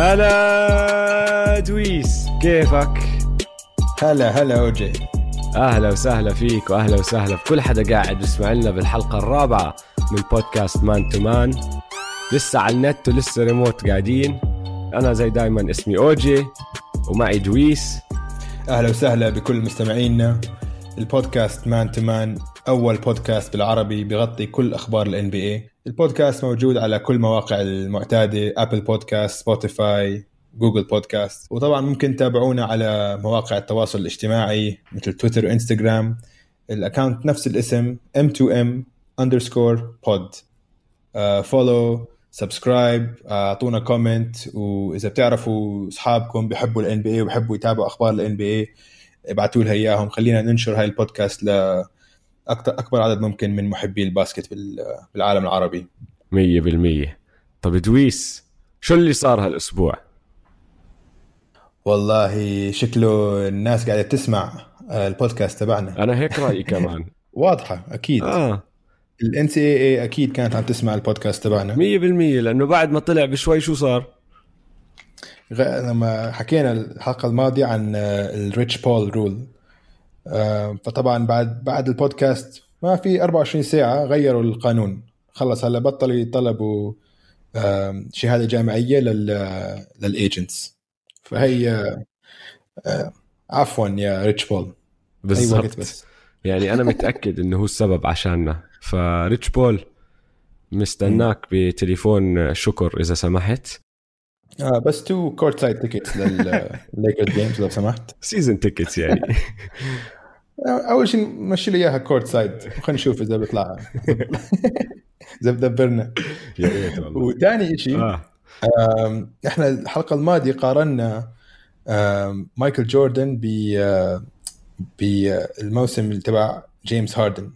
هلا دويس، كيفك؟ هلا وجه، اهلا وسهلا فيك واهلا وسهلا بكل حدا قاعد يسمع لنا بالحلقه الرابعه من بودكاست مان تو مان. لسه على النت ولسه ريموت قاعدين. انا زي دايما اسمي اوجي ومعي دويس. اهلا وسهلا بكل مستمعينا. البودكاست مان تو مان اول بودكاست بالعربي بيغطي كل اخبار الان بي اي. البودكاست موجود على كل مواقع المعتاده، ابل بودكاست، سبوتيفاي، جوجل بودكاست، وطبعا ممكن تتابعونا على مواقع التواصل الاجتماعي مثل تويتر وانستغرام. الاكاونت نفس الاسم m2m_pod. فولو، سبسكرايب، اعطونا كومنت، واذا بتعرفوا اصحابكم بيحبوا الان بي اي وبيحبوا يتابعوا اخبار الان بي اي ابعتوا لها اياهم. خلينا ننشر هاي البودكاست ل أكبر عدد ممكن من محبي الباسكت بالعالم العربي. 100%. طب دويس، شو اللي صار هالأسبوع؟ والله شكله الناس قاعدة تسمع البودكاست تبعنا. أنا هيك رأيي كمان. واضحة أكيد. ال NCAA أكيد كانت عم تسمع البودكاست تبعنا 100%، لأنه بعد ما طلع بشوي شو صار؟ لما حكينا الحلقة الماضية عن الريتش بول رول، فطبعا بعد البودكاست ما في 24 ساعة غيروا القانون. خلص هلا بطلوا يطلبوا شهادة جامعية للايجنتس. فهي عفوا يا ريتش بول بالضبط. بس يعني أنا متأكد إنه هو السبب عشاننا. فريتش بول مستناك بتليفون شكر إذا سمحت. بس 2 كورت سايد تيكتس للليكرز جيمز لو سمحت، سيزن تيكتس يعني. اول شيء مشي لي اياها كورت سايد وخلينا نشوف اذا بيطلع اذا بدبرنا. يا ريت والله. وثاني شيء احنا الحلقه الماضيه قارنا مايكل جوردن بالموسم تبع جيمس هاردن،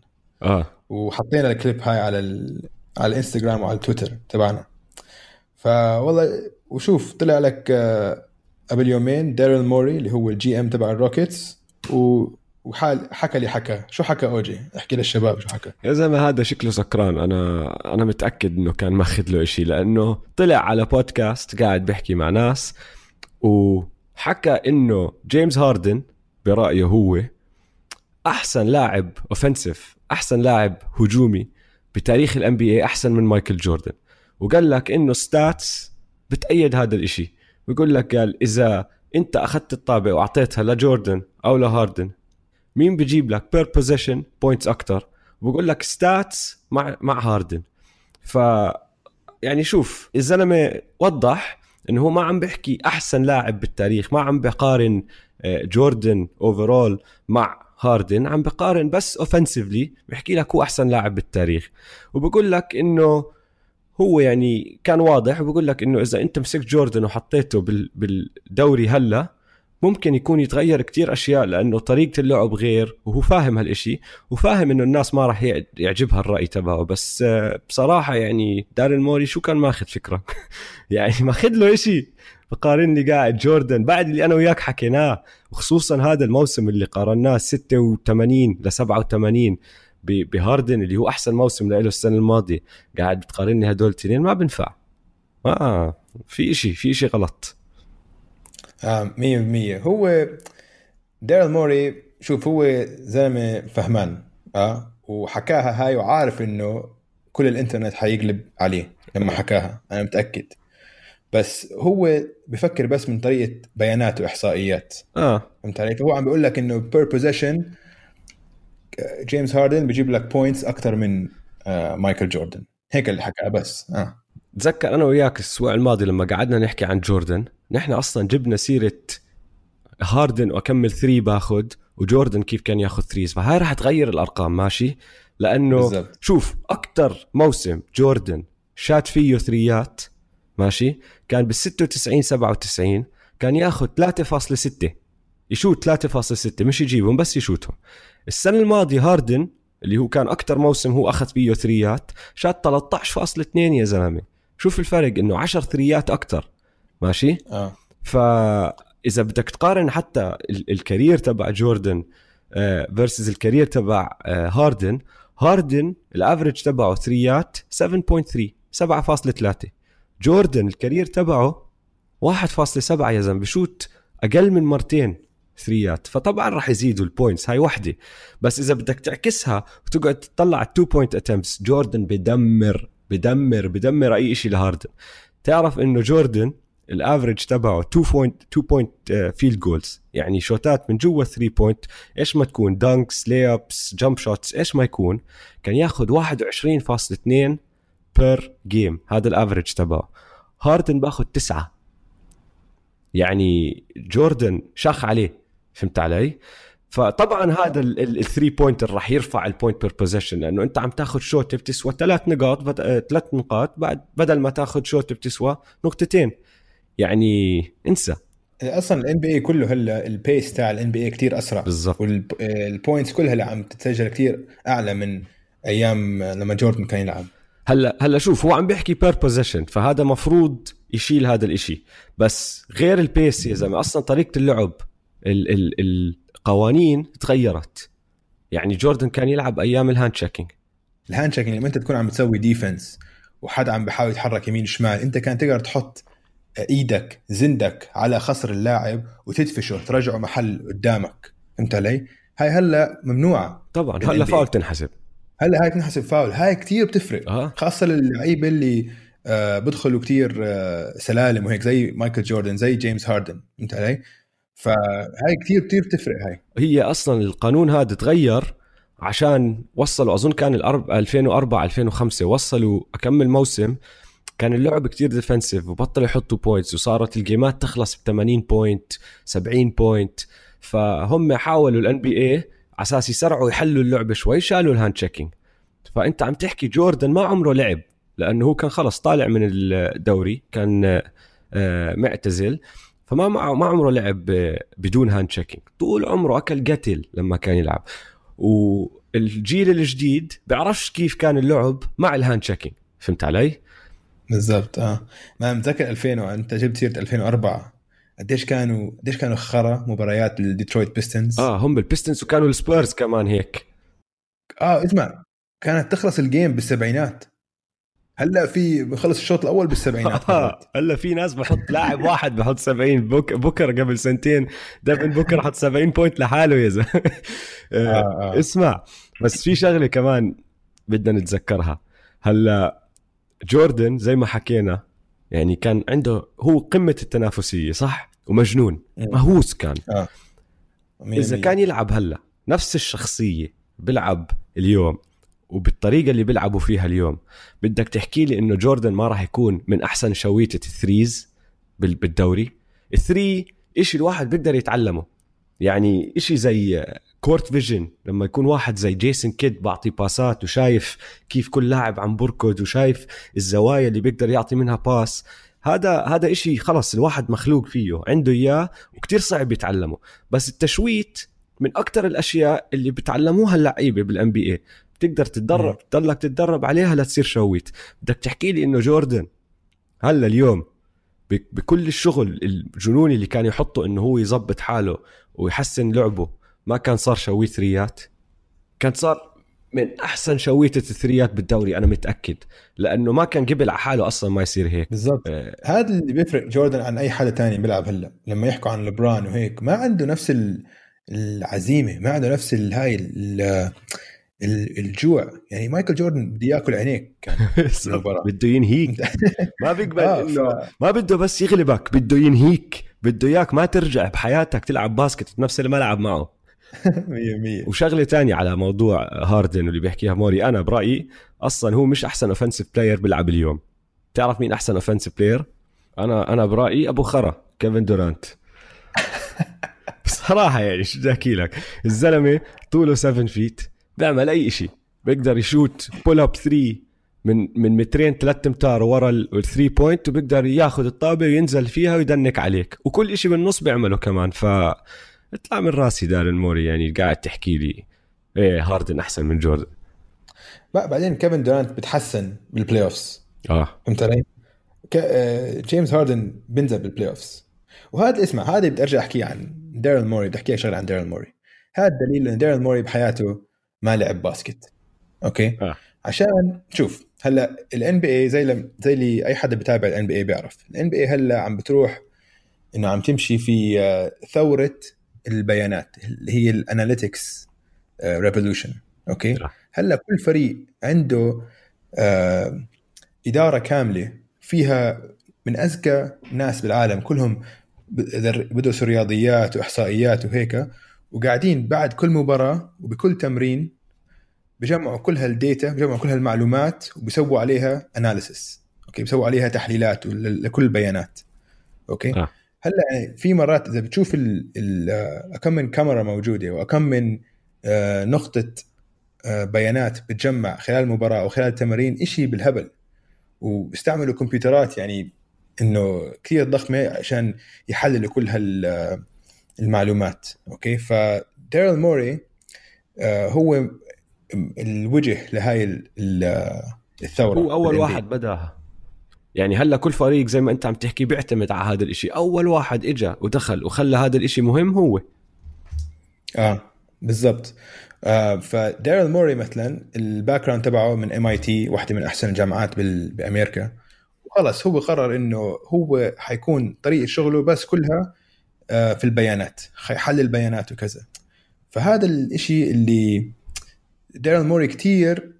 وحطينا الكليب هاي على الانستغرام وعلى تويتر تبعنا. فوالله وشوف طلع لك قبل يومين داريل موري اللي هو الجي ام تبع الروكيتس، وحكى لي شو حكى اوجي؟ احكي للشباب شو حكى. يا زلمه هذا شكله سكران. انا متاكد انه كان ماخذ له شيء، لانه طلع على بودكاست قاعد بيحكي مع ناس وحكى انه جيمس هاردن برايه هو احسن لاعب اوفنسيف، احسن لاعب هجومي بتاريخ الان بي اي، احسن من مايكل جوردن. وقال لك انه ستاتس بتأيد هذا الاشي. بيقول لك قال اذا انت اخذت الطابة واعطيتها لجوردن او لهاردن، مين بيجيب لك بير بوزيشن بوينتس اكتر؟ بيقول لك ستاتس مع هاردن. ف يعني شوف الزلمه وضح انه هو ما عم بيحكي احسن لاعب بالتاريخ، ما عم بقارن جوردن اوفرول مع هاردن، عم بقارن بس اوفنسيفلي، بيحكي لك هو احسن لاعب بالتاريخ. وبقول لك انه هو يعني كان واضح، وبقول لك انه اذا انت مسكت جوردن وحطيته بالدوري هلا ممكن يكون يتغير كتير اشياء، لانه طريقه اللعب غير، وهو فاهم هالاشي وفاهم انه الناس ما راح يعجبها الراي تبعه. بس بصراحه يعني داريل موري شو كان ماخذ فكره يعني ماخذ له اشي. بقارنني قاعد جوردن بعد اللي انا وياك حكيناه، وخصوصا هذا الموسم اللي قارناه 86 ل 87 بهاردن اللي هو أحسن موسم له السنة الماضية، قاعد بتقارني هدول تنين. ما بنفع، ما في إشي، في إشي غلط. 100%. هو داريل موري شوف هو زلمة فهمان وحكاها هاي، وعارف إنه كل الإنترنت حيقلب عليه لما حكاها، أنا متأكد. بس هو بفكر بس من طريقة بيانات وإحصائيات. فهمت علي؟ فهو عم بيقول لك إنه بير بوزيشن جيمس هاردن بيجيب لك بوينتس أكتر من مايكل جوردن، هيك اللي حكى. بس تذكر أنا وياك الأسبوع الماضي لما قعدنا نحكي عن جوردن، نحن أصلا جبنا سيرة هاردن وأكمل ثري باخد، وجوردن كيف كان ياخد ثريز. فهاي راح تغير الأرقام ماشي، لأنه بالزبط. شوف أكتر موسم جوردن شات فيه ثريات ماشي كان بال96-97، كان ياخد 3.6، يشوت 3.6، مش يجيبهم بس يشوتهم. السنة الماضية هاردن اللي هو كان أكتر موسم هو أخذ فيه ثريات، شات 13.2 يا زلمة. شوف الفرق، إنه 10 ثريات أكتر ماشي. فإذا بدك تقارن حتى الكارير تبع جوردن versus الكارير تبع هاردن، هاردن الأفريج تبعه ثريات 7.3، 7.3. جوردن الكارير تبعه 1.7 يا زلمه، بشوت اقل من مرتين ثريات، فطبعا راح يزيدوا البوينتس. هاي وحده بس اذا بدك تعكسها وتقعد تطلع ال 2 بوينت اتمبس، جوردن بدمر بدمر بدمر اي شيء لهاردن. تعرف انه جوردن الافريج تبعه 2 بوينت فيلد جولز، يعني شوتات من جوا 3 بوينت، ايش ما تكون، دانكس، لي ابس، جمب شوتس، ايش ما يكون، كان ياخذ 21.2 بير جيم، هذا الافريج تبعه. هاردن باخذ 9، يعني جوردن شاخ عليه، فهمت علي؟ فطبعا هذا الثري بوينتر راح يرفع البوينت بير بوزيشن، لانه انت عم تاخذ شوت بتسوى 3 نقاط بعد، بدل ما تاخذ شوت بتسوى نقطتين. يعني انسى اصلا الان بي اي كله هلا البيس تاع الان بي اي كثير اسرع بالزبط. والبوينتس كلها اللي عم تتسجل كثير اعلى من ايام لما جوردن كان يلعب. هلا شوف، هو عم بيحكي بير بوزيشن، فهذا مفروض يشيل هذا الاشي، بس غير البيس يا زلمه، اصلا طريقه اللعب القوانين تغيرت. يعني جوردن كان يلعب ايام الهاند تشيكينج لما انت تكون عم تسوي ديفنس وحد عم بحاول يتحرك يمين شمال، انت كان تقدر تحط ايدك زندك على خصر اللاعب وتدفشه ترجعه محل قدامك، فهمت علي؟ هاي هلا ممنوعه طبعا، هلا فاول تنحسب، هلا هاي تنحسب فاول، هاي كتير بتفرق خاصه للعيبه اللي بدخلوا كتير سلالم وهيك، زي مايكل جوردن، زي جيمس هاردن، فهمت علي؟ فهاي كتير بتفرق. هي اصلا القانون هذا تغير عشان وصلوا، اظن كان 2004 2005، وصلوا اكمل موسم كان اللعب كتير ديفنسيف وبطلوا يحطوا بوينتس، وصارت الجيمات تخلص ب 80 بوينت 70 بوينت. فهم حاولوا الان بي اي على اساس يسرعوا يحلوا اللعبه شوي، شالوا الهاند تشيكينج. فانت عم تحكي جوردن ما عمره لعب، لانه هو كان خلص طالع من الدوري، كان معتزل، فما ما عمره لعب بدون هاند تشيكينج، طول عمره اكل قتل لما كان يلعب. والجيل الجديد بيعرفش كيف كان اللعب مع الهاند تشيكينج، فهمت علي؟ بالضبط. ما متذكر 2000 وانت جبت سيره 2004، قديش كانوا خرا مباريات الديترويت بيستنز. هم البيستنز وكانوا السبيرز كمان هيك. اسمع، كانت تخلص الجيم بالسبعينات. هلا في بخلص الشوط الاول بالسبعينات. هلا في ناس بحط لاعب واحد بحط 70. بوكر قبل سنتين، ديفن بوكر حط 70 بوينت لحاله يا زلمه. اسمع، بس في شغله كمان بدنا نتذكرها. هلا جوردن زي ما حكينا يعني كان عنده هو قمة التنافسية، صح؟ ومجنون مهووس كان. إذا كان يلعب هلا نفس الشخصية بلعب اليوم وبالطريقة اللي بلعبوا فيها اليوم، بدك تحكي لي إنه جوردن ما راح يكون من أحسن شويتة الثريز بالدوري؟ الثري إشي الواحد بيقدر يتعلمه، يعني إشي زي كورت فيجن، لما يكون واحد زي جيسون كيد بعطي باسات وشايف كيف كل لاعب عم بركض وشايف الزوايا اللي بيقدر يعطي منها باس، هذا إشي خلص الواحد مخلوق فيه، عنده إياه وكتير صعب يتعلمه. بس التشويت من أكتر الأشياء اللي بتعلموها اللعيبة بالان بي اي، بتقدر تتدرب، تضلك تتدرب عليها لتصير شويت. بدك تحكي لي إنه جوردن هلا اليوم بكل الشغل الجنوني اللي كان يحطه إنه هو يضبط حاله ويحسن لعبه، ما كان صار شويت ثريات؟ كان صار من أحسن شويتة الثريات بالدوري، أنا متأكد، لأنه ما كان قبل على حاله أصلا ما يصير هيك. بالضبط. هذا اللي بيفرق جوردن عن أي حدا تاني بيلعب هلا. لما يحكوا عن لبران وهيك، ما عنده نفس العزيمة، ما عنده نفس هاي الجوع. يعني مايكل جوردن بده يأكل عينيك، كان بده ينهيك، ما بيقبل إنه ما بده بس يغلبك، بده ينهيك، بده إياك ما ترجع بحياتك تلعب باسكت بنفس الملعب معه. 100%. وشغله تانية على موضوع هاردن واللي بيحكيها موري، انا برايي اصلا هو مش احسن اوفنسيف بلاير بيلعب اليوم. تعرف مين احسن اوفنسيف بلاير؟ انا برايي ابو خرا كيفن دورانت. بصراحه يعني شو بدي احكي لك، الزلمه طوله 7 فيت، بيعمل اي شيء، بيقدر يشوت بول اب 3 من مترين 3 امتار ورا ال3 بوينت، وبيقدر ياخذ الطابه وينزل فيها ويدنك عليك، وكل شيء بالنص بيعمله كمان. ف اطلع من راسي دارل موري، يعني قاعد تحكي لي ايه هاردن احسن من جوردن. بعدين كيفن دورانت بتحسن بالبلاي اوفس، فهمت علي؟ جيمس هاردن بنزل بالبلاي اوفس. وهذا اسمع، هذا بدي ارجع احكي عن دارل موري، بدي احكي شغله عن دارل موري. هذا دليل ان دارل موري بحياته ما لعب باسكت، اوكي؟ عشان شوف هلا الان بي اي، زي اللي اي حدا بتابع الان بي اي بيعرف، الان بي اي هلا عم بتروح انه عم تمشي في ثورة البيانات اللي هي الاناليتكس ريفولوشن. اوكي هلا كل فريق عنده إدارة كاملة فيها من أذكى ناس بالعالم، كلهم بدرسوا رياضيات وإحصائيات وهيك، وقاعدين بعد كل مباراة وبكل تمرين بجمعوا كل هالديتا، بجمعوا كل هالمعلومات وبيسووا عليها أناليسيس. أوكي بيسووا عليها تحليلات لكل البيانات. أوكي هلا يعني في مرات إذا بتشوف أكم من كاميرا موجودة وأكم من نقطة بيانات بتجمع خلال المباراة أو خلال التمرين إشي بالهبل، واستعملوا كمبيوترات يعني إنه كثير ضخمة عشان يحللوا كل هالمعلومات. أوكي فداريل موري هو الوجه لهاي الثورة، هو أول واحد بدأها. يعني هلا كل فريق زي ما أنت عم تحكي بيعتمد على هذا الإشي، أول واحد إجا ودخل وخلى هذا الإشي مهم هو. بالضبط. فداريل موري مثلا الباكراوند تبعه من MIT، واحدة من أحسن الجامعات بأمريكا، وخلص هو قرر إنه هو حيكون طريقة شغله بس كلها في البيانات، حيحلل البيانات وكذا. فهذا الإشي اللي داريل موري كتير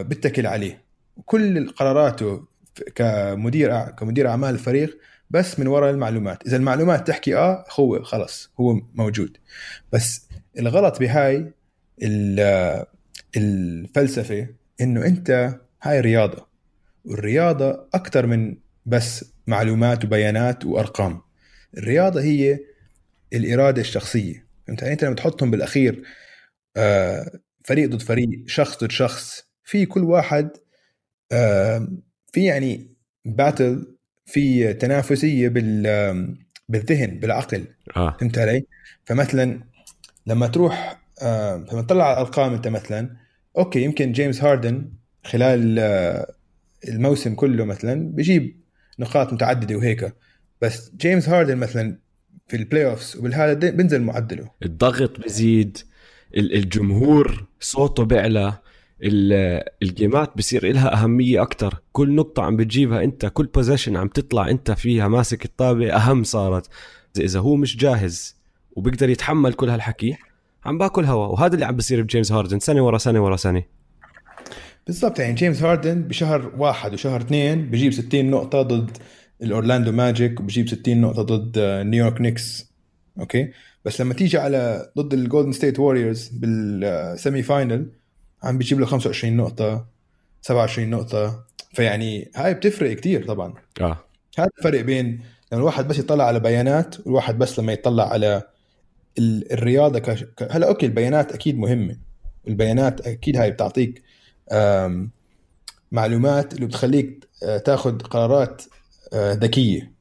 بتكل عليه، كل قراراته كمدير أعمال الفريق بس من وراء المعلومات. إذا المعلومات تحكي هو خلص هو موجود. بس الغلط بهاي الفلسفة إنه أنت هاي رياضة، والرياضة أكتر من بس معلومات وبيانات وأرقام. الرياضة هي الإرادة الشخصية. يعني أنت لما تحطهم بالأخير فريق ضد فريق، شخص ضد شخص، في كل واحد في يعني باتل، في تنافسية بالذهن بالعقل. فهمت علي؟ فمثلا لما تروح لما تطلع على الأرقام أنت مثلا، أوكي يمكن جيمس هاردن خلال الموسم كله مثلا بيجيب نقاط متعددة وهيك، بس جيمس هاردن مثلا في البلاي أوفس وبالهذا بنزل معدله، الضغط بزيد، الجمهور صوته بيعلى، الجيمات بصير لها أهمية أكتر، كل نقطة عم بتجيبها أنت، كل بوزيشن عم تطلع أنت فيها ماسك الطابة أهم صارت. إذا هو مش جاهز وبيقدر يتحمل كل هالحكي عم باكل هوا، وهذا اللي عم بيصير بجيمس هاردن سنة ورا سنة ورا سنة. بالضبط. يعني جيمس هاردن بشهر 1 وشهر 2 بجيب 60 نقطة ضد الأورلاندو ماجيك، وبجيب 60 نقطة ضد نيويورك نيكس. أوكي بس لما تيجي على ضد الجولدن ستيت ووريرز بالسيمي فاينل عم بيجيب له 25 نقطة 27 نقطة. فيعني هاي بتفرق كتير طبعا. هذا الفرق بين لما يعني الواحد بس يطلع على بيانات والواحد بس لما يطلع على الرياضة هلا أوكي البيانات أكيد مهمة، البيانات أكيد هاي بتعطيك معلومات اللي بتخليك تاخد قرارات ذكية.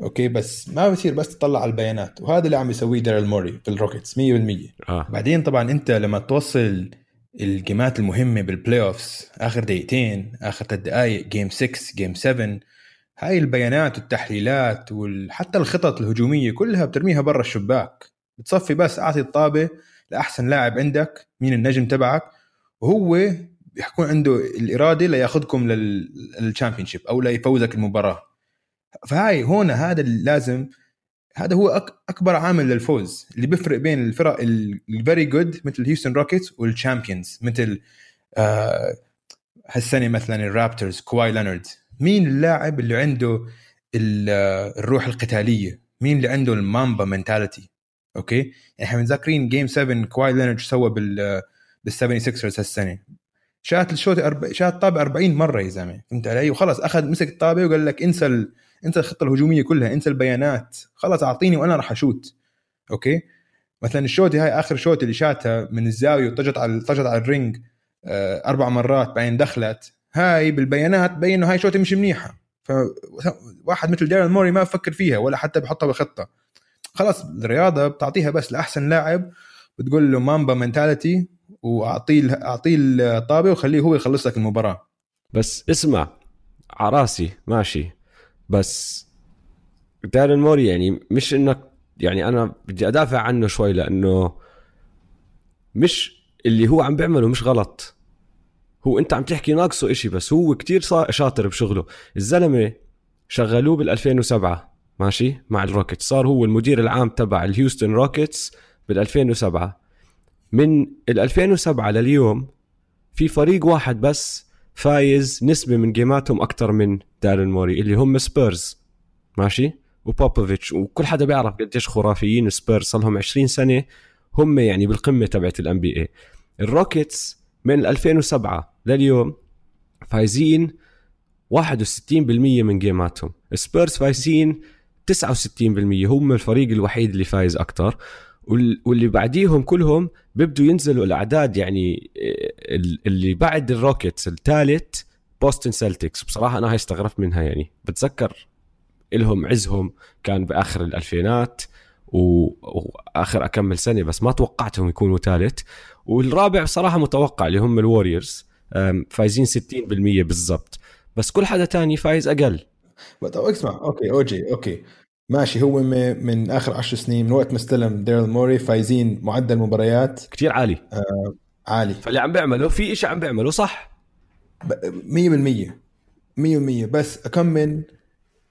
أوكي بس ما بصير بس تطلع على البيانات، وهذا اللي عم يسويه داريل موري في الروكيتس 100%. بعدين طبعا أنت لما توصل الجيمات المهمة بالبلاي أوفس، آخر دقيقتين، آخر 3 دقايق، جيم 6، جيم 7، هاي البيانات والتحليلات وحتى الخطط الهجومية كلها بترميها برا الشباك، بتصفي بس أعطي الطابة لأحسن لاعب عندك، مين النجم تبعك، وهو بيكون عنده الإرادة ليأخذكم للشامبيونشيب أو ليفوزك المباراة. فهاي هون هذا لازم، هذا هو أكبر عامل للفوز اللي بيفرق بين الفرق الفيري جود مثل هيوستن روكيتس والشامبيونز مثل هالسنة مثلا الرابترز كواي لينارد. مين اللاعب اللي عنده الروح القتالية، مين اللي عنده المامبا منتاليتي. اوكي احنا متذكرين جيم 7 كواي لينارد سوى بال76رز هالسنه، شات طابه 40 مره يا زلمه. فهمت علي؟ وخلص اخذ مسك الطابه وقال لك انسى الخطه الهجوميه كلها، انسى البيانات، خلص اعطيني وانا راح اشوت. اوكي مثلا الشوت هاي اخر شوت اللي شاتها من الزاويه طجت على الرينج 4 مرات بعدين دخلت، هاي بالبيانات بين انه هاي شوتة مش منيحه. فواحد مثل داريل موري ما بفكر فيها ولا حتى بحطها بالخطه. خلاص الرياضة بتعطيها بس لأحسن لاعب، بتقول له مامبا منتاليتي، وأعطيه الطابة وخليه هو يخلص لك المباراة. بس اسمع عراسي ماشي، بس داريل موري يعني مش إنك يعني أنا بدي أدافع عنه شوي، لأنه مش اللي هو عم بيعمله مش غلط، هو أنت عم تحكي ناقصه إشي، بس هو كتير شاطر بشغله. الزلمة شغلوه بال2007 ماشي مع الروكيتس، صار هو المدير العام تبع الهيوستن روكيتس بال2007. من ال2007 لليوم في فريق واحد بس فايز نسبة من جيماتهم أكتر من دارين موري اللي هم سبيرز، ماشي، وبوبوفيتش وكل حدا بيعرف قديش خرافيين سبيرز، صار لهم 20 سنة هم يعني بالقمة تبعت ال NBA. الروكيتس من 2007 لليوم فايزين 61% من جيماتهم، سبيرز فايزين 69%، هم الفريق الوحيد اللي فايز أكتر، واللي بعديهم كلهم بيبدوا ينزلوا الأعداد. يعني اللي بعد الروكيتس الثالث بوستن سيلتكس، بصراحة أنا هاي استغربت منها، يعني بتذكر إلهم عزهم كان بآخر الألفينات وآخر أكمل سنة، بس ما توقعتهم يكونوا ثالث. والرابع بصراحة متوقع اللي هم الوريورز، فايزين 60% بالضبط، بس كل حدا تاني فايز أقل. اسمع، أوكي ماشي، هو من آخر 10 سنين من وقت ما استلم ديرل موري فايزين معدل مباريات كتير عالي، عالي، فاللي عم بيعمله في إشي عم بيعمله صح 100%. بس أكم من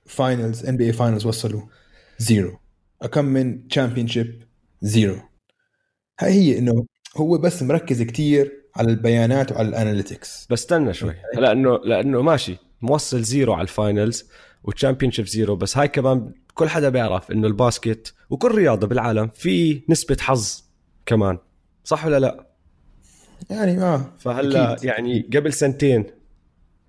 فاينلز NBA فاينلز وصلوا؟ زيرو. أكم من تشامبيونشيب؟ زيرو. هاي هي، إنه هو بس مركز كتير على البيانات وعلى الاناليتكس. بس استنى شوي، لأنه ماشي موصل زيرو على الفاينلز والتشامبيونشيب زيرو، بس هاي كمان كل حدا بيعرف إنه الباسكت وكل رياضة بالعالم في نسبة حظ كمان، صح ولا لا؟ يعني فهلا أكيد. يعني قبل سنتين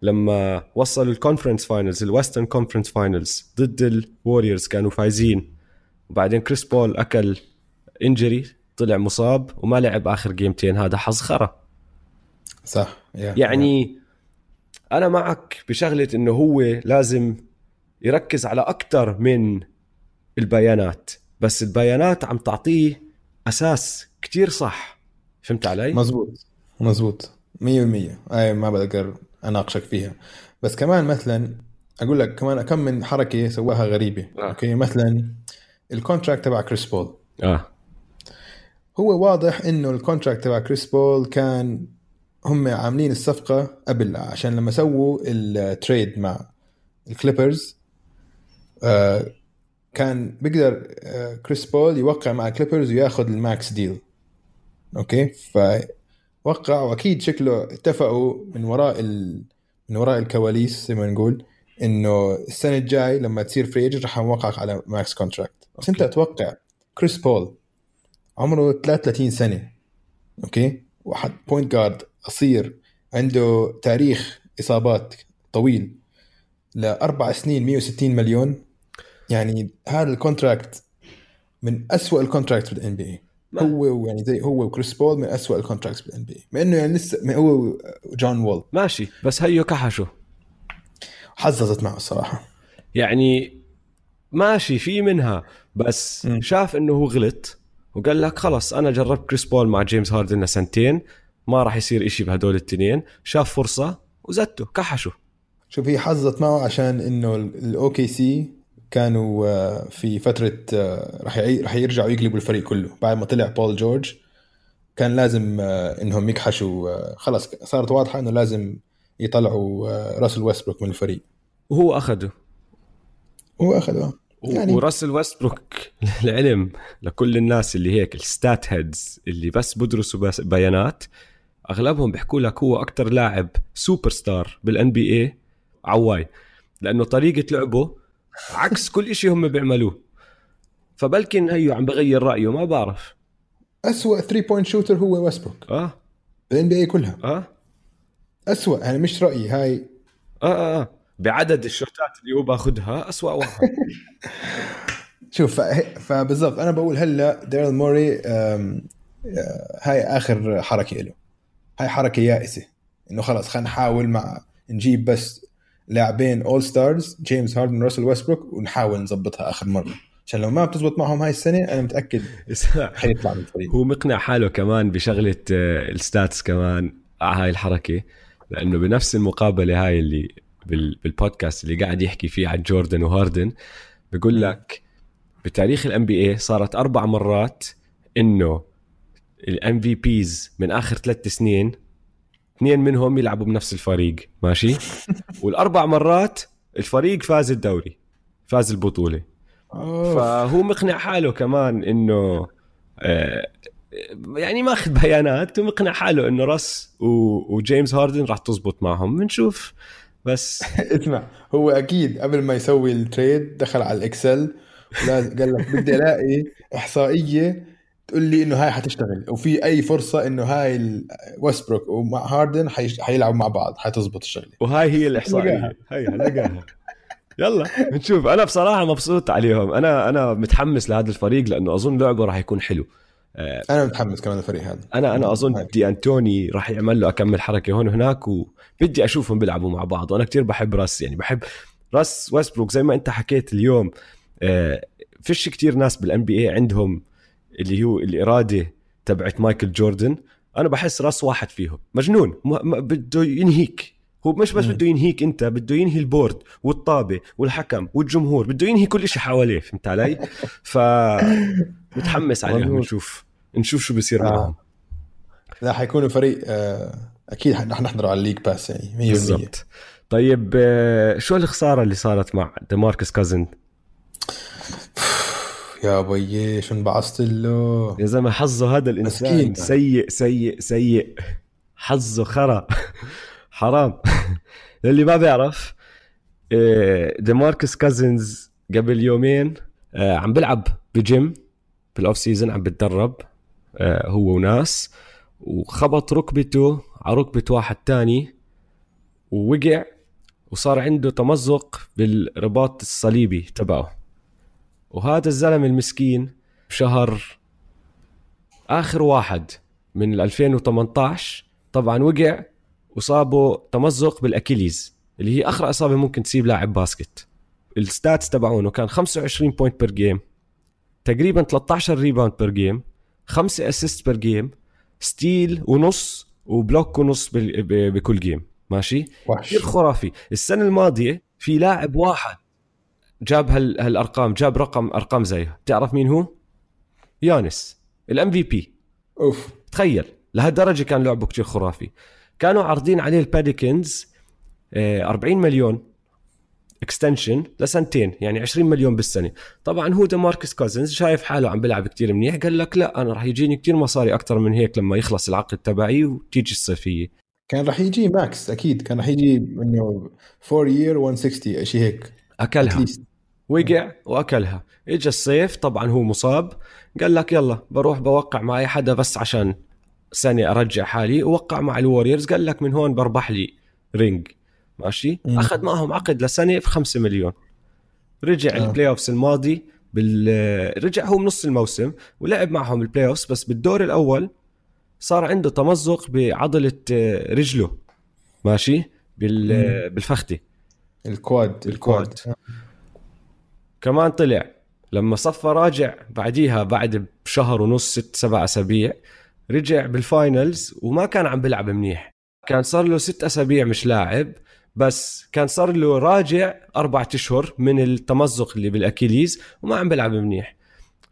لما وصلوا الكونفرنس فاينلز، الويسترن كونفرنس فاينلز ضد الواريورز، كانوا فايزين، وبعدين كريس بول أكل إنجري، طلع مصاب وما لعب آخر جيمتين، هذا حظ خرا، صح؟ يعني أنا معك بشغلة إنه هو لازم يركز على أكتر من البيانات، بس البيانات عم تعطيه أساس كتير صح. فهمت علي؟ مزبوط 100%. أي ما بقدر أناقشك فيها، بس كمان مثلا أقول لك كمان أكم من حركة سواها غريبة. أوكي، مثلا الكونتراكت تبع كريس بول، هو واضح إنه الكونتراكت تبع كريس بول كان هم عاملين الصفقة قبل، عشان لما سووا التريد مع الكليبرز كان بيقدر كريس بول يوقع مع الكليبرز وياخد الماكس ديل. أوكي، فوقع، وأكيد شكله اتفقوا من وراء الكواليس زي ما نقول إنه السنة الجاي لما تصير فري ايجنت رح نوقعك على ماكس كونتراكت. بس أنت أتوقع كريس بول عمره 33 سنة، أوكي، واحد بوينت جارد قصير عنده تاريخ إصابات طويل، لأربع سنين 160 مليون، يعني هذا الكونتراكت من أسوأ الكونتراكت بالان بي اي. هو يعني زي هو وكريس بول من أسوأ الكونتراكت بالان بي اي، مع إنه يعني لسه هو جون وول ماشي، بس هيو كحشه حززت معه الصراحة، يعني ماشي في منها، بس شاف إنه هو غلط وقال لك خلص أنا جربت كريس بول مع جيمس هاردن سنتين، ما راح يصير إشي بهدول التنين، شاف فرصة وزته كحشه. شوف، هي حظت معه عشان إنه الأوكي سي كانوا في فترة رح يرجعوا يقلبوا الفريق كله بعد ما طلع بول جورج، كان لازم إنهم يكحشوا، خلاص صارت واضحة إنه لازم يطلعوا راسل ويستبروك من الفريق، وهو أخده يعني. وراسل ويستبروك العلم لكل الناس اللي هيك الستات هيدز اللي بس بدرسوا بس بيانات، أغلبهم بيحكوا لك هو أكتر لاعب سوبر ستار بالان بي اي عواي، لأنه طريقة لعبه عكس كل إشي هم بيعملوه، فبلكن هيو عم بغير رأيه، ما بعرف. أسوأ 3 بوينت شوتر هو ويستبروك بالان بي اي كلها، أسوأ، يعني مش رأيي هاي، بعدد الشوتات اللي هو باخدها أسوأ واحد. شوف، فبالضبط أنا بقول هلا ديرل موري هاي آخر حركة له، هاي حركة يائسة، إنه خلاص خلينا نحاول مع نجيب بس لاعبين أول ستارز، جيمس هاردن وراسل ويستبروك، ونحاول نظبطها آخر مرة، عشان لو ما بتزبط معهم هاي السنة أنا متأكد حيطلع من الفريق. هو مقنع حاله كمان بشغلة الستاتس كمان على هاي الحركة، لأنه بنفس المقابلة هاي اللي بالبودكاست اللي قاعد يحكي فيه عن جوردن وهاردن، بيقول لك بتاريخ الام بي اي صارت 4 مرات إنه الام في بيز من آخر 3 سنين 2 منهم يلعبوا بنفس الفريق، ماشي، والأربع مرات الفريق فاز الدوري، فاز البطولة. فهو مقنع حاله كمان انه يعني ماخذ بيانات ومقنع حاله انه راس وجيمس هاردن راح تزبط معهم. بنشوف بس اسمع هو اكيد قبل ما يسوي التريد دخل على الاكسل قال لك بدي الاقي احصائيه تقول لي انه هاي حتشتغل وفي اي فرصه انه هاي ويستبروك ومع هاردن حيلعبوا مع بعض حتزبط الشغله، وهاي هي الاحصائيه هاي لقاها. يلا نشوف. انا بصراحه مبسوط عليهم، انا متحمس لهذا الفريق لانه اظن لعبه راح يكون حلو. انا متحمس كمان الفريق هذا. انا اظن دي انتوني راح يعمل له اكمل حركه هون وهناك، وبدي اشوفهم بيلعبوا مع بعض. وانا كتير بحب راس، يعني بحب راس ويستبروك زي ما انت حكيت اليوم. فيش كتير ناس بالان بي اي عندهم اللي هو الاراده تبعت مايكل جوردن. انا بحس راس واحد فيهم مجنون، بده ينهيك. هو مش بس بده ينهيك انت، بده ينهي البورد والطابه والحكم والجمهور، بده ينهي كل شيء حواليه. فهمت علي؟ ف متحمس عليهم. نشوف شو بصير معهم. لا حيكونوا فريق اكيد رح نحضر على الليج باس يعني 100%. بالضبط. طيب شو الخساره اللي صارت مع ديماركس كازن؟ يا بيي شو انبعثت له يا زلمه. حظه هذا الانسان مسكين. سيء سيء سيء، حظه خرا حرام. للي ما بيعرف ديماركس كازنز قبل يومين عم بلعب بجيم بالأوف سيزن، عم بتدرب هو وناس، وخبط ركبته على ركبة واحد تاني ووقع، وصار عنده تمزق بالرباط الصليبي تبعه. وهذا الزلم المسكين بشهر آخر واحد من 2018 طبعا وقع وصابه تمزق بالأكيليز اللي هي أخرى إصابة ممكن تسيب لاعب باسكت. الستاتس تبعونه كان 25 بوينت بير جيم، تقريبا 13 ريباوند بير جيم، 5 اسيست بير جيم، ستيل ونص وبلوك ونص بكل جيم. ماشي كثير خرافي. السنه الماضيه في لاعب واحد جاب هالارقام، جاب ارقام زيها. تعرف مين هو؟ يانس الMVP. اوف تخيل لهالدرجه كان لعبه كثير خرافي. كانوا عارضين عليه الباديكنز 40 مليون اكستنشن لسنتين، يعني 20 مليون بالسنه. طبعا هو ديماركس كوزنز شايف حاله عم بيلعب كتير منيح، قال لك لا انا راح يجيني كتير مصاري اكتر من هيك لما يخلص العقد تبعي وتيجي الصيفيه. كان راح يجي ماكس اكيد، كان راح يجي انه 4 year 160 شيء هيك. اكلها وقع واكلها. اجى الصيف طبعا هو مصاب، قال لك يلا بروح بوقع مع اي حدا بس عشان سنه ارجع حالي. وقع مع الوريورز، قال لك من هون بربح لي رينج. ماشي. أخذ معهم عقد لسنة في 5 مليون. رجع البلاي أوفس الماضي رجع هو بنص الموسم ولعب معهم البلاي أوفس، بس بالدور الأول صار عنده تمزق بعضلة رجله. ماشي بالفخذة الكواد. كمان طلع لما صفى راجع بعديها بعد بشهر ونص 6-7 أسابيع، رجع بالفاينلز وما كان عم بلعب منيح. كان صار له 6 أسابيع مش لاعب، بس كان صار له راجع 4 أشهر من التمزق اللي بالأكيليز وما عم بلعب منيح.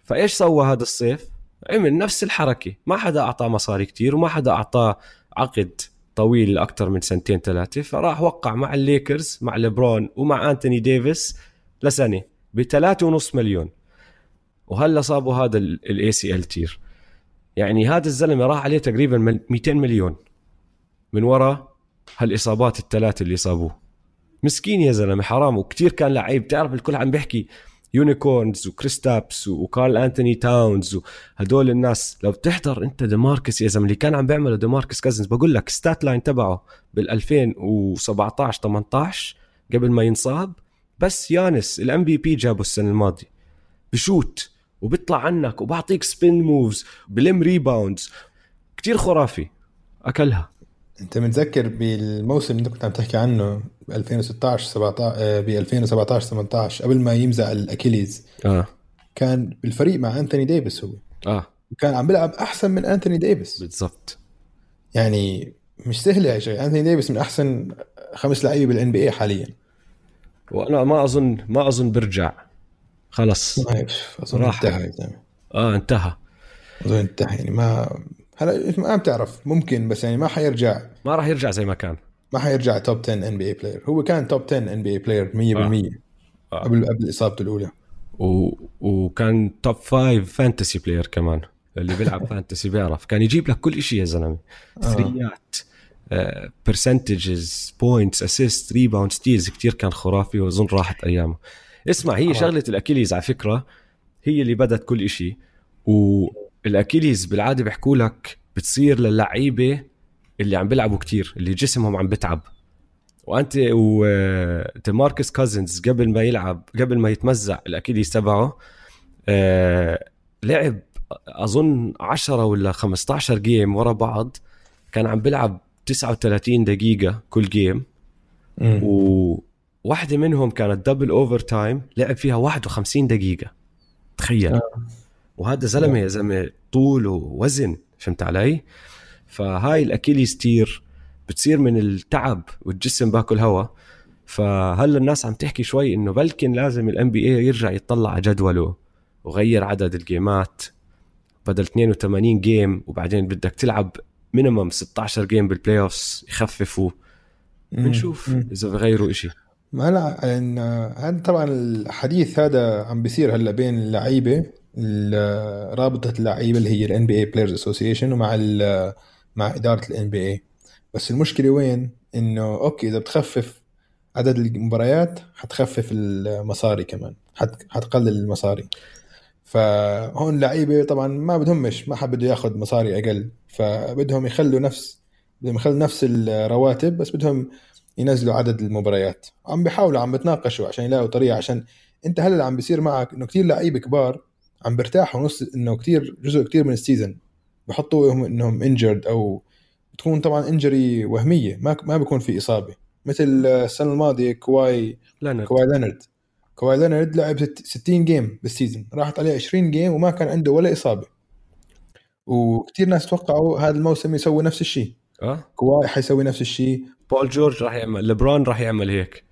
فإيش سوى هذا الصيف؟ عمل نفس الحركة. ما حدا أعطاه مصاري كتير وما حدا أعطاه عقد طويل أكتر من 2-3 سنين، فراح وقع مع الليكرز مع ليبرون ومع أنتوني ديفيس لسنة ب3.5 مليون. وهلأ صابوا هذا ال ACL تير. يعني هذا الزلمة راح عليه تقريبا 200 مليون من وراء هالإصابات الثلاثة اللي صابوه. مسكين يا زلمة حرام. وكتير كان لعيب، تعرف الكل عم بيحكي يونيكورنز وكريستابس وكارل أنتوني تاونز وهدول الناس. لو بتحضر انت ديماركس يا زلمة اللي كان عم بيعمله ديماركس كازنز، بقول لك ستات لاين تبعه بال2017-18 قبل ما ينصاب، بس يانس الMVP جابه السنة الماضية. بشوت وبيطلع عنك وبعطيك سبين موفز، بلم ريباوندز، كتير خرافي. أكلها. انت متذكر بالموسم اللي كنت عم تحكي عنه ب 2017-18 قبل ما يمزع الاكيليز؟ كان بالفريق مع انتوني ديفيس هو. كان عم بيلعب احسن من انتوني ديفيس. بالضبط. يعني مش سهله يا شيخ. انتوني ديفيس من احسن 5 لعيبه بالان بي اي حاليا، وانا ما اظن برجع. خلص اظن انتهى. انتهى يعني. ما هلا ما بتعرف ممكن، بس يعني ما راح يرجع زي ما كان. ما حيرجع توب 10 NBA بلاير. هو كان توب 10 NBA بلاير 100% قبل إصابته الأولى. وكان توب 5 فانتسي بلاير كمان. اللي بيلعب فانتسي بيعرف كان يجيب لك كل شيء يا زلمه, ثريات percentages points assists rebounds steals, كتير كان خرافي وأظن راحت أيامه. اسمع, هي شغلة الأكيليز على فكرة هي اللي بدت كل إشي, والأكيليز بالعادة بيحكوا لك بتصير للعيبة اللي عم بيلعبوا كتير, اللي جسمهم عم بتعب. وأنت وديماركس كازنز قبل ما يلعب, قبل ما يتمزع الأكيليز تبعه, لعب أظن 10 ولا 15 جيم ورا بعض كان عم بيلعب 39 دقيقة كل جيم, وواحدة منهم كانت دبل أوفر تايم لعب فيها 51 دقيقة. تخيل. وهذا زلمة يا زلمة طول ووزن, فهمت علي؟ فهاي الأكيليز تير بتصير من التعب والجسم باكل هوا. فهلا الناس عم تحكي شوي إنه بلكن لازم ال NBA يرجع يطلع على جدوله وغير عدد الجيمات, بدل 82 جيم وبعدين بدك تلعب مينيمم 16 جيم بالبلاي اوفس, يخففوا. بنشوف اذا بغيروا شيء. ما لا يعني هذا طبعا الحديث هذا عم بيصير هلا بين اللعيبه, رابطه اللعيبه اللي هي الان بي اي بلايرز اسوسيشن ومع مع اداره الان بي اي. بس المشكله وين؟ انه اوكي اذا بتخفف عدد المباريات حتخفف المصاري كمان, حتقلل المصاري. فهون اللعيبه طبعا ما بدهمش, ما حد بده ياخذ مصاري اقل, فبدهم يخلوا نفس الرواتب, بس بدهم ينزلوا عدد المباريات. عم بيحاولوا, عم بتناقشوا عشان يلاقوا طريقه. عشان انت هلا عم بيصير معك انه كتير لعيبه كبار عم برتاحوا نص, انه كتير جزء كتير من السيزن بحطوهم انهم انجرد, او بتكون طبعا انجري وهميه, ما بيكون في اصابه. مثل السنه الماضيه كواي لينارد لعب 60 جيم بالسيزن, راحت عليه 20 جيم وما كان عنده ولا إصابة. وكتير ناس توقعوا هذا الموسم يسوي نفس الشيء. كواي حيسوي نفس الشيء, بول جورج راح يعمل, لبران راح يعمل هيك.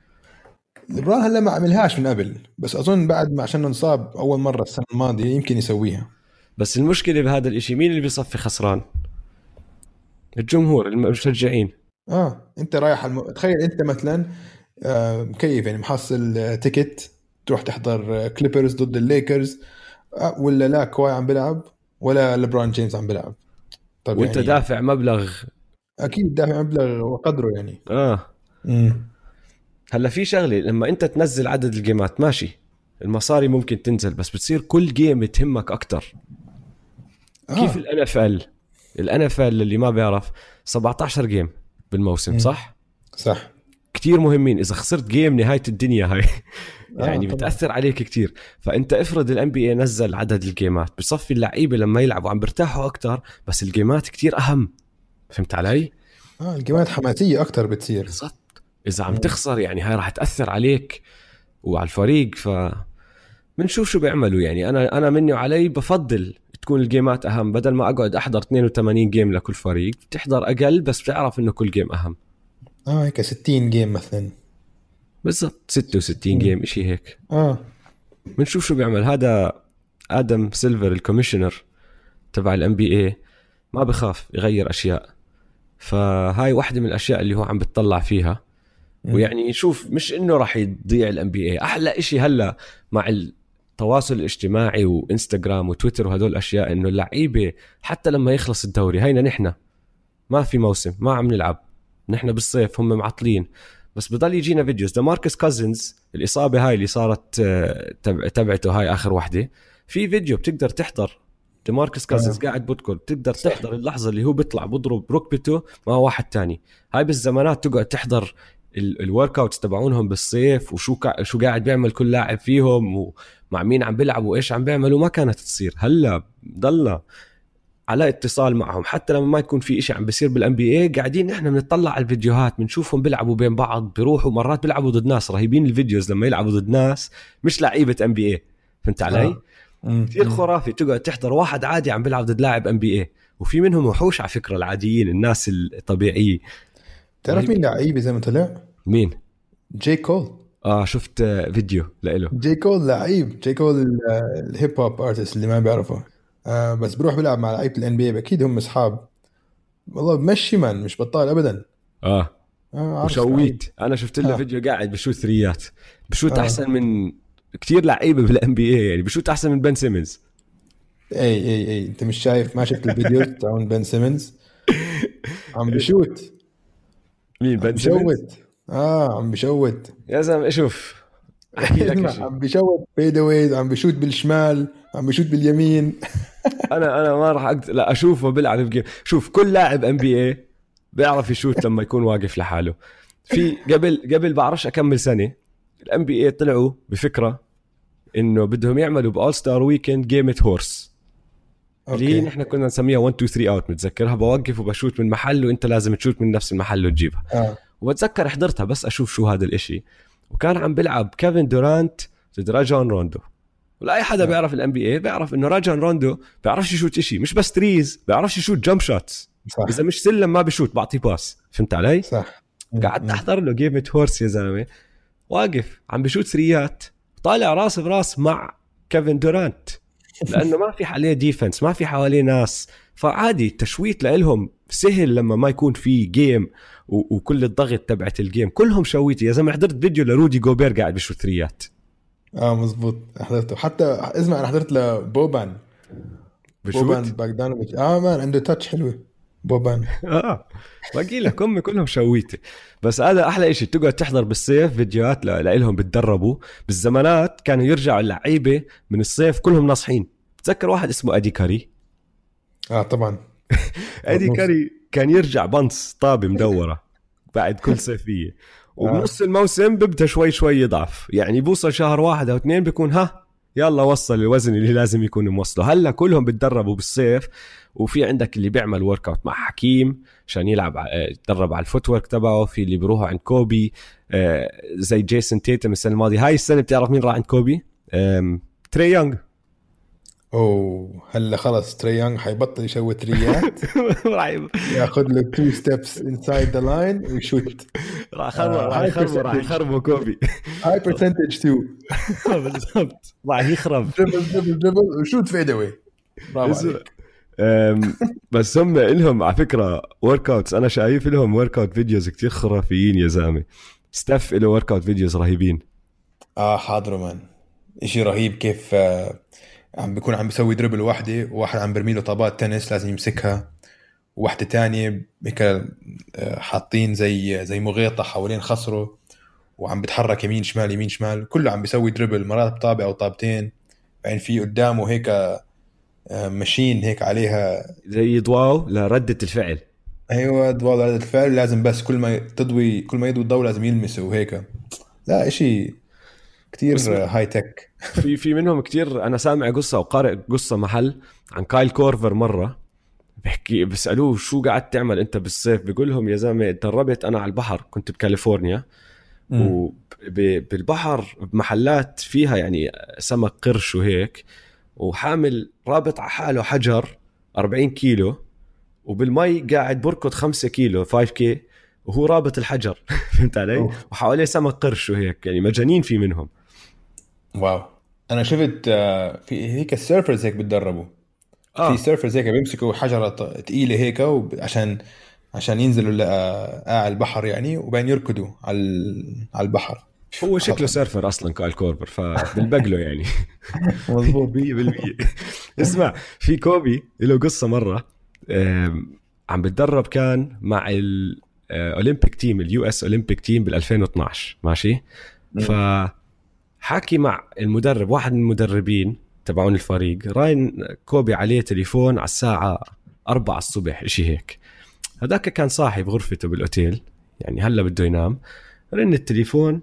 لبران هلا ما عملهاش من قبل, بس أظن بعد ما عشان نصاب أول مرة السنة الماضية يمكن يسويها. بس المشكلة بهذا الإشي مين اللي بيصفي خسران؟ الجمهور, المشجعين. أنت رايح تخيل أنت مثلا مكيف, يعني محصل تيكت تروح تحضر كليبرز ضد الليكرز, ولا لا كواي عم بلعب ولا لبران جيمس عم بلعب, طب وانت يعني دافع مبلغ, اكيد دافع مبلغ وقدره يعني. هلا في شغله, لما انت تنزل عدد الجيمات ماشي المصاري ممكن تنزل, بس بتصير كل جيم تهمك اكتر. كيف ال NFL اللي ما بيعرف 17 جيم بالموسم, صح كتير مهمين. إذا خسرت جيم نهاية الدنيا هاي يعني بتأثر عليك كتير. فأنت افرض ال NBA نزل عدد الجيمات, بصفي اللعيبة لما يلعبوا عم برتاحوا أكتر, بس الجيمات كتير أهم, فهمت علي؟ الجيمات حماسية أكتر بتصير. إذا عم تخسر يعني هاي راح تأثر عليك وعلى الفريق. فمنشوف شو بيعملوا. يعني أنا مني وعلي بفضل تكون الجيمات أهم, بدل ما أقعد أحضر 82 جيم لكل فريق, بتحضر أقل بس بتعرف إنه كل جيم أهم. هيك 60 جيم مثلا, بالضبط 66 جيم إشي هيك. بنشوف شو بيعمل هذا آدم سيلفر الكوميشنر تبع ال NBA. ما بخاف يغير أشياء, فهاي واحدة من الأشياء اللي هو عم بتطلع فيها. ويعني نشوف, مش إنه راح يضيع ال NBA. أحلى إشي هلا مع التواصل الاجتماعي وإنستغرام وتويتر وهدول الأشياء, إنه اللعيبة حتى لما يخلص الدوري, هينا نحن ما في موسم, ما عم نلعب, نحن بالصيف, هم معطلين, بس بضل يجينا فيديوز. ديماركس كازنز الإصابة هاي اللي صارت تبعته, هاي آخر واحدة, في فيديو بتقدر تحضر ديماركس كازنز قاعد بتقول بتقدر تحضر اللحظة اللي هو بيطلع بضرب ركبته مع واحد تاني. هاي بالزمانات تقعد تحضر الورك اوتس تبعونهم بالصيف, وشو شو قاعد بيعمل كل لاعب فيهم ومع مين عم بيلعب وإيش عم بيعملوا, ما كانت تصير. هلا ضل على اتصال معهم, حتى لما ما يكون في إشي عم بيصير بالان بي اي قاعدين احنا بنطلع على الفيديوهات, بنشوفهم بيلعبوا بين بعض, بيروحوا مرات بيلعبوا ضد ناس رهيبين. الفيديوز لما يلعبوا ضد ناس مش لعيبة ان بي اي, فهمت علي؟ كثير خرافي. تقعد تحضر واحد عادي عم بيلعب ضد لاعب ان بي اي, وفي منهم وحوش على فكرة, العاديين, الناس الطبيعية. تعرف مين لعيبة زي ما طلع؟ مين؟ جاي كول. شفت فيديو لإله. جاي كول لعيب, جاي كول الهيب هوب ارتست اللي ما بعرفه, بس بروح بلعب مع لعيبة الان بي اي, اكيد هم اصحاب. والله مشي من مش بطال ابدا. وشويت عارف. انا شفت له فيديو قاعد بشوت ثريات, بشوت احسن من كتير لعيبه بالان بي اي يعني بشوت احسن من بن سيمنز. اي انت مش شايف؟ ما شفت الفيديو تاع بن سيمنز عم بشوت؟ مين بن سيمنز؟ عم بشوت يا زلمه. اشوف احكي لك شيء، عم بشوت بيدويز، عم بشوت بالشمال، عم بشوت باليمين. انا ما راح لا اشوفه بيلعب بجيم. شوف كل لاعب ان بي اي بيعرف يشوت لما يكون واقف لحاله. في قبل بعرفش اكمل سنه الان بي اي طلعوا بفكره انه بدهم يعملوا بأول ستار ويكند جيمة هورس، اللي نحن كنا نسميها 1 2 3 اوت، متذكرها؟ بوقف وبشوت من محل وانت لازم تشوت من نفس المحل وتجيبها. وبتذكر حضرتها بس اشوف شو هذا الاشي، وكان عم بيلعب كيفن دورانت ضد راجان روندو، ولا اي حدا بيعرف الان بي اي بيعرف انه راجان روندو بيعرفش يشوت اشي، مش بس تريز، بيعرفش يشوت جمب شوتس، اذا مش سلم ما بشوت، بعطي باس. فهمت علي؟ صح. قعدت احضر له جيمة هورس يا زلمه، واقف عم بشوت ثريات، طالع راس براس مع كيفن دورانت، لانه ما في حواليه ديفنس، ما في حواليه ناس، فعادي التشويت لهم سهل لما ما يكون في جيم وكل الضغط تبعت الجيم. كلهم شويتي يا زلمه. حضرت فيديو لرودي جوبير قاعد بشوت ثريات. مزبوط حضرته. حتى اسمع، انا حضرت لبوبان بوبان باغدانوفيتش. مان عنده تاتش حلوه بوبان. باقي لك امي كلهم شويته. بس هذا احلى اشي، تقعد تحضر بالصيف فيديوهات لهم بتدربوا. بالزمانات كانوا يرجعوا اللعيبه من الصيف كلهم ناصحين. تذكر واحد اسمه ادي كاري؟ طبعا. ادي كاري كان يرجع بنص طابه مدوره بعد كل صيفيه، وبنص الموسم ببدا شوي يضعف، يعني بوصل شهر واحد او اثنين بيكون يلا وصل الوزن اللي لازم يكون موصله. هلا كلهم بتدربوا بالصيف، وفي عندك اللي بيعمل ورك اوت مع حكيم عشان يلعب يتدرب على الفوت ورك تبعه، في اللي بيروحوا عند كوبي زي جيسون تيتم السنه الماضيه. هاي السنه بتعرف مين راح عند كوبي؟ تري يونغ. هلا خلص تري يونغ حيبطل يشوي تريات، ياخذ له 2 ستيبس انسايد ذا لاين ويشوت. راح يخربوا كوبي. هاي برسنتج 2 بالضبط. راح يخرب دبل وشوت فيد اواي. بس هم لهم على فكره ورك اوتس، انا شايف لهم ورك اوت فيديوز كتير خرافيين يا زلمه. ستاف له ورك اوت فيديوز رهيبين. حاضر مان، اشي رهيب كيف عم بيكون عم بيسوي دربل واحده، وواحد عم برميله طابات تنس لازم يمسكها، وواحده تانية هيك حاطين زي مغيطه حوالين خصره، وعم بتحرك يمين شمال يمين شمال، كله عم بيسوي دربل، مرات بطابه او طابتين، بعدين في قدامه هيك ماشين هيك عليها زي ضواو لردة الفعل. ايوه ضواو لردة الفعل، لازم بس كل ما يضوي الضوء لازم يلمسه وهيك. لا اشي كتير هاي تك. في منهم كتير. انا سامع قصة وقارئ قصة محل عن كايل كورفر، مرة بحكي بسألوه شو قاعد تعمل انت بالصيف، بيقول لهم يا زلمة تدربت انا على البحر، كنت بكاليفورنيا وبالبحر بمحلات فيها يعني سمك قرش وهيك، وحامل رابط على حاله حجر 40 كيلو، وبالمي قاعد بركض 5 كيلو 5K وهو رابط الحجر. فهمت علي؟ وحواليه سمك قرش وهيك، يعني مجانين في منهم. واو. انا شفت في هيك السيرفرز هيك بتدربوا. في سيرفرز هيك بيمسكوا حجره ثقيله هيك عشان ينزلوا على البحر يعني، وبين يركضوا على البحر. هو شكله سيرفر اصلا كايل كوربر، فبالبقله يعني. مظبوط 100%. اسمع، في كوبي له قصه، مره عم بتدرب كان مع الاولمبيك تيم، اليو اس اولمبيك تيم بال2012 ماشي. فحكي مع المدرب، واحد من المدربين تبعون الفريق، راين كوبي عليه تليفون على الساعه 4 الصبح اشي هيك. هذاك كان صاحي بغرفته بالاوتيل، يعني هلا بده ينام، رن التليفون،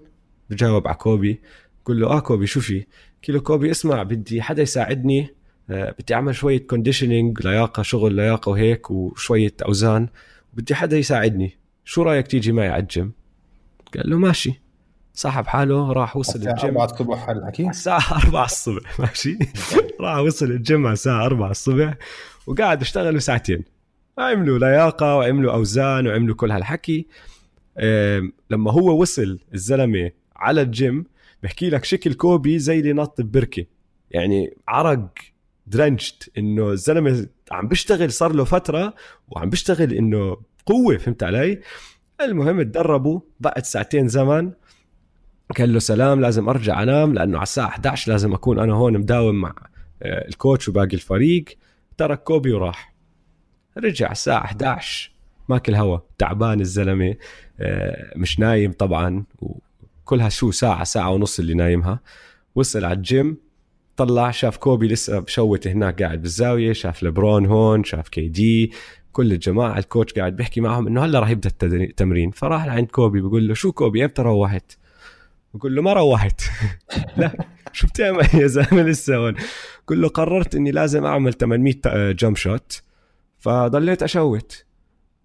جاوب على كوبي، قل له كوبي شو في؟ كيلو كوبي اسمع، بدي حدا يساعدني، بدي اعمل شويه كونديشننج، لياقه، شغل لياقه وهيك، وشويه اوزان، بدي حدا يساعدني، شو رايك تيجي معي على الجيم؟ قال له ماشي. صاحب حاله راح وصل الجيم على الصبح، هالحكي الساعه 4 الصبح ماشي. راح وصل الجيم على الساعه 4 الصبح، وقاعد اشتغلوا ساعتين، عملوا لياقه وعملوا اوزان وعملوا كل هالحكي. لما هو وصل الزلمه على الجيم، بحكي لك شكل كوبي زي اللي نط ببركه، يعني عرق درنشت، انه الزلمه عم بيشتغل، صار له فتره وعم بيشتغل انه قوه. فهمت علي؟ المهم تدربوا بعد ساعتين زمن، قال له سلام لازم ارجع انام لانه على الساعه 11 لازم اكون انا هون مداوم مع الكوتش وباقي الفريق. ترك كوبي وراح. رجع الساعه 11 ماكل هوا، تعبان الزلمه، مش نايم طبعا، وكلها شو ساعه ونص اللي نايمها. وصل على الجيم، طلع شاف كوبي لسه بشوت هناك قاعد بالزاويه، شاف لبرون هون، شاف كي دي، كل الجماعه. الكوتش قاعد بيحكي معهم انه هلا راح يبدا التمرين. فراح لعند كوبي بيقول له شو كوبي امتى روحت؟ بقول له ما روحت. لا شو بتعمل يا زلمه لسه هون؟ بقول له قررت اني لازم اعمل 800 جمب شوت فضليت اشوت.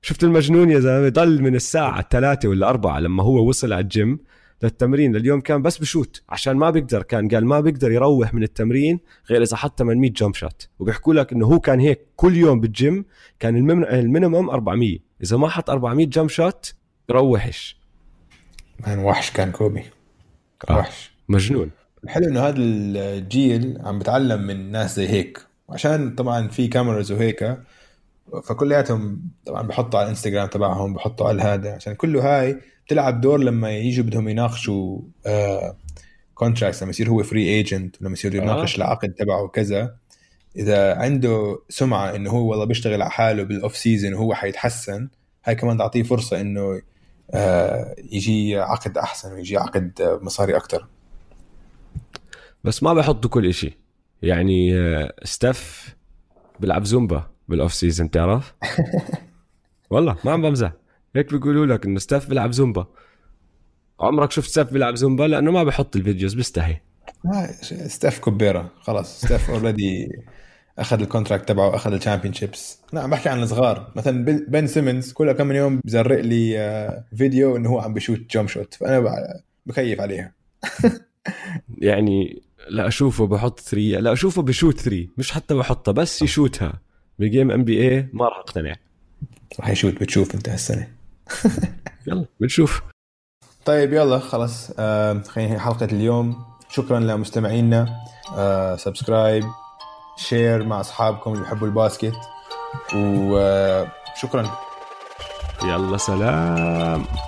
شفت المجنون يا زلمه؟ ضل من الساعه 3 ولا 4 لما هو وصل على الجيم للتمرين لليوم كان بس بشوت، عشان ما بيقدر، كان قال ما بيقدر يروح من التمرين غير اذا حط 800 جمب شوت. وبيحكوا لك انه هو كان هيك كل يوم بالجيم، كان المينيمم 400، اذا ما حط 400 جمب شوت يروحش. مان وحش كان كوبي، وحش مجنون. الحلو انه هذا الجيل عم بتعلم من ناس زي هيك، عشان طبعا في كاميرز وهيك، فكلياتهم طبعا بحطوا على الانستغرام تبعهم، بحطوا على هذا، عشان كله هاي بتلعب دور لما ييجوا بدهم يناقشوا كونتراكت، لما يصير هو فري ايجنت، لما يصير يناقش العقد تبعه كذا. اذا عنده سمعه انه هو والله بيشتغل على حاله بالاوف سيزون وهو حيتحسن، هاي كمان تعطيه فرصه انه يجي عقد احسن ويجي عقد مصاري اكتر. بس ما بحطوا كل شيء يعني. ستيف بيلعب زومبا بالاوف سيزون، تعرف؟ والله ما عم بمزح، هيك بيقولوا لك انه ستيف بيلعب زومبا. عمرك شفت ستيف بيلعب زومبا؟ لانه ما بحط الفيديوز، بيستحي. ستيف كوبيرا خلاص، ستيف اوريدي اخذ الكونتراكت تبعه، اخذ الشامبيونشيبس. نعم بحكي عن الصغار، مثلا بن سيمنز كل كم يوم بزرق لي فيديو انه هو عم بشوت جمب شوت، فانا بكيف عليها. يعني لا اشوفه بحط 3، لا اشوفه بشوت 3، مش حتى بحطها، بس يشوتها بجيم ام بي اي ما راح اقتنع. راح يشوت، بتشوف انت هالسنه. يلا بنشوف. طيب يلا خلاص، خلينا حلقه اليوم. شكرا لمستمعينا، سبسكرايب، شير مع اصحابكم اللي بحبوا الباسكت، وشكرا. يلا سلام.